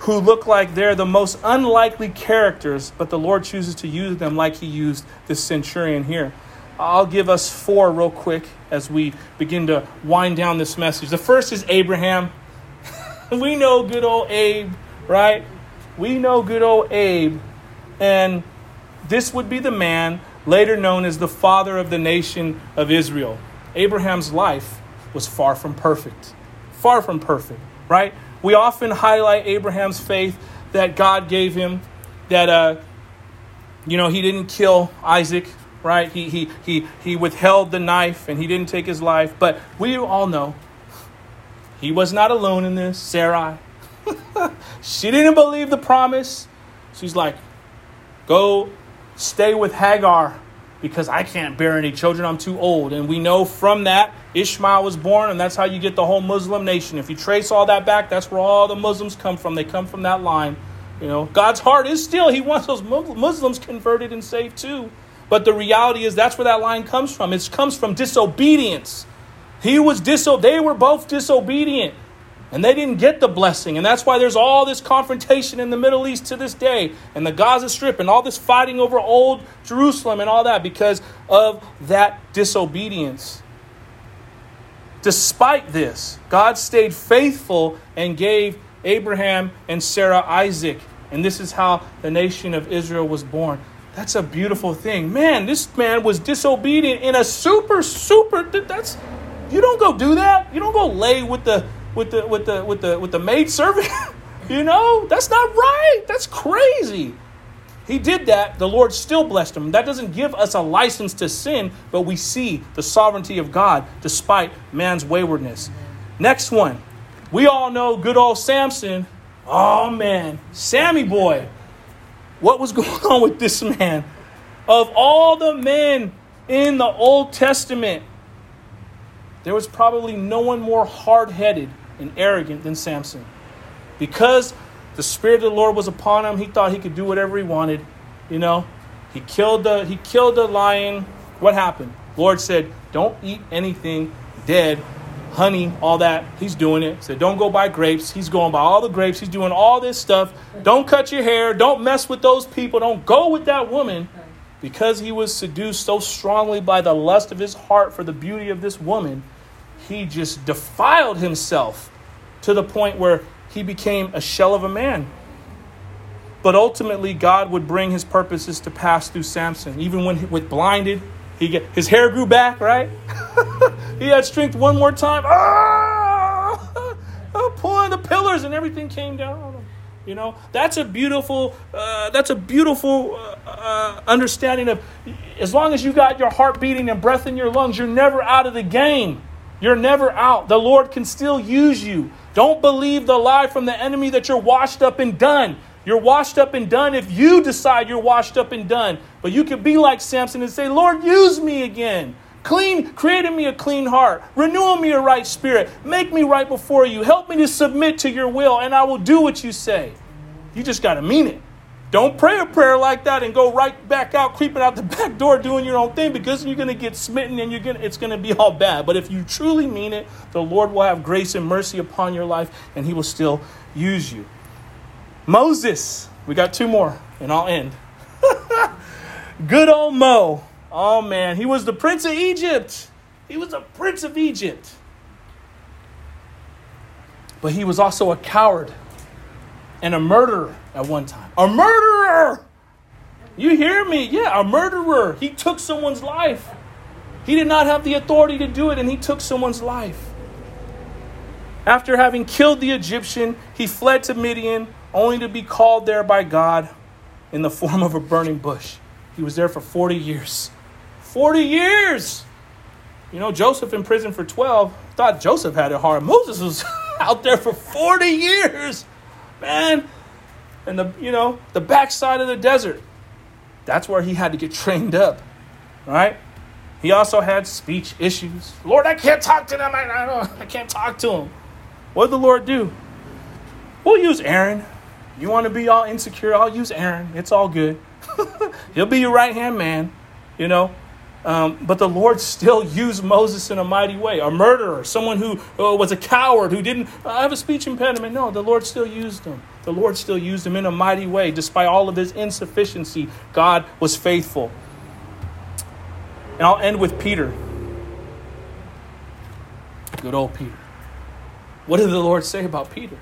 who look like they're the most unlikely characters, but the Lord chooses to use them like he used this centurion here. I'll give us four real quick as we begin to wind down this message. The first is Abraham. We know good old Abe, right? We know good old Abe. And this would be the man later known as the father of the nation of Israel. Abraham's life was far from perfect. Far from perfect, right? We often highlight Abraham's faith that God gave him, that, he didn't kill Isaac, right? He withheld the knife and he didn't take his life. But we all know he was not alone in this. Sarai, she didn't believe the promise. She's like, go stay with Hagar because I can't bear any children. I'm too old. And we know from that Ishmael was born, and that's how you get the whole Muslim nation. If you trace all that back, that's where all the Muslims come from. They come from that line. God's heart is still, he wants those Muslims converted and saved too. But the reality is that's where that line comes from. It comes from disobedience. They were both disobedient, and they didn't get the blessing. And that's why there's all this confrontation in the Middle East to this day, and the Gaza Strip, and all this fighting over old Jerusalem and all that, because of that disobedience. Despite this, God stayed faithful and gave Abraham and Sarah Isaac. And this is how the nation of Israel was born. That's a beautiful thing. Man, this man was disobedient in a that's, you don't go do that. You don't go lay with the maidservant. That's not right. That's crazy. He did that. The Lord still blessed him. That doesn't give us a license to sin, but we see the sovereignty of God despite man's waywardness. Next one. We all know good old Samson. Oh, man. Sammy boy. What was going on with this man? Of all the men in the Old Testament, there was probably no one more hard-headed and arrogant than Samson. Because the Spirit of the Lord was upon him. He thought he could do whatever he wanted. He killed the lion. What happened? Lord said, don't eat anything dead, honey, all that. He's doing it. He said, don't go buy grapes. He's going by all the grapes. He's doing all this stuff. Don't cut your hair. Don't mess with those people. Don't go with that woman. Because he was seduced so strongly by the lust of his heart for the beauty of this woman, he just defiled himself to the point where he became a shell of a man. But ultimately, God would bring his purposes to pass through Samson. Even when he was blinded, his hair grew back, right? He had strength one more time. Pulling the pillars and everything came down on him. That's a beautiful understanding of, as long as you got your heart beating and breath in your lungs, you're never out of the game. You're never out. The Lord can still use you. Don't believe the lie from the enemy that you're washed up and done. You're washed up and done if you decide you're washed up and done. But you can be like Samson and say, Lord, use me again. Create in me a clean heart. Renew in me a right spirit. Make me right before you. Help me to submit to your will, and I will do what you say. You just got to mean it. Don't pray a prayer like that and go right back out, creeping out the back door, doing your own thing, because you're going to get smitten and it's going to be all bad. But if you truly mean it, the Lord will have grace and mercy upon your life, and he will still use you. Moses. We got two more, and I'll end. Good old Mo. Oh, man. He was the prince of Egypt. But he was also a coward. And a murderer at one time. A murderer! You hear me? Yeah, a murderer. He took someone's life. He did not have the authority to do it, and he took someone's life. After having killed the Egyptian, he fled to Midian, only to be called there by God in the form of a burning bush. He was there for 40 years. 40 years! Joseph in prison for 12. Thought Joseph had it hard. Moses was out there for 40 years. Man, and the backside of the desert, that's where he had to get trained up, right? He also had speech issues. Lord, I can't talk to them. I can't talk to them. What did the Lord do? We'll use Aaron. You want to be all insecure? I'll use Aaron. It's all good. He'll be your right-hand man, you know. But the Lord still used Moses in a mighty way. A murderer, someone who was a coward, who didn't have a speech impediment. No, the Lord still used him. The Lord still used him in a mighty way. Despite all of his insufficiency, God was faithful. And I'll end with Peter. Good old Peter. What did the Lord say about Peter?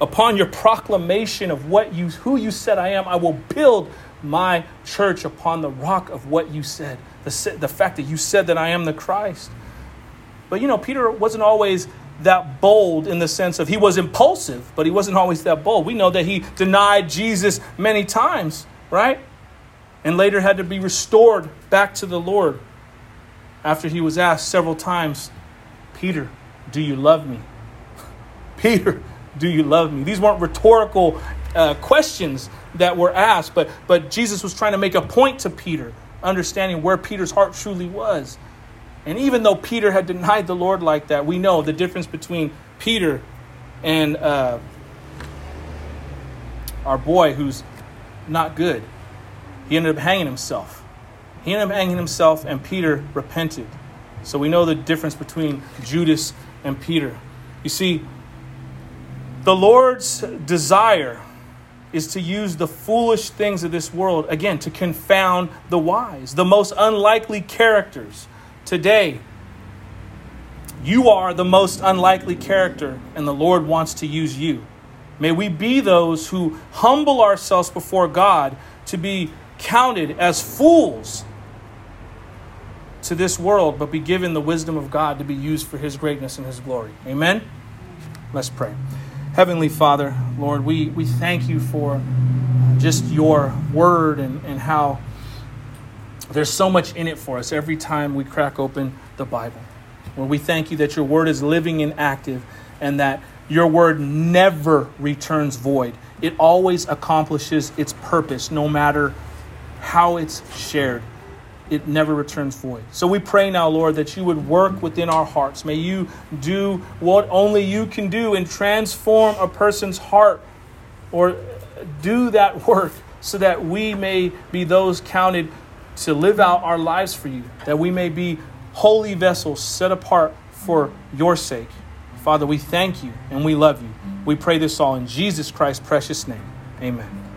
Upon your proclamation of who you said I am, I will build my church upon the rock of what you said. The fact that you said that I am the Christ. But, Peter wasn't always that bold in the sense of he was impulsive, but he wasn't always that bold. We know that he denied Jesus many times, right? And later had to be restored back to the Lord after he was asked several times, Peter, do you love me? Peter, do you love me? These weren't rhetorical questions that were asked, but Jesus was trying to make a point to Peter, understanding where Peter's heart truly was. And even though Peter had denied the Lord like that, we know the difference between Peter and our boy who's not good. He ended up hanging himself. And Peter repented. So we know the difference between Judas and Peter. You see, the Lord's desire is to use the foolish things of this world, again, to confound the wise, the most unlikely characters. Today, you are the most unlikely character, and the Lord wants to use you. May we be those who humble ourselves before God to be counted as fools to this world, but be given the wisdom of God to be used for his greatness and his glory. Amen? Let's pray. Heavenly Father, Lord, we thank you for just your word and how there's so much in it for us every time we crack open the Bible. Lord, we thank you that your word is living and active and that your word never returns void. It always accomplishes its purpose, no matter how it's shared. It never returns void. So we pray now, Lord, that you would work within our hearts. May you do what only you can do and transform a person's heart, or do that work so that we may be those counted to live out our lives for you, that we may be holy vessels set apart for your sake. Father, we thank you and we love you. We pray this all in Jesus Christ's precious name. Amen.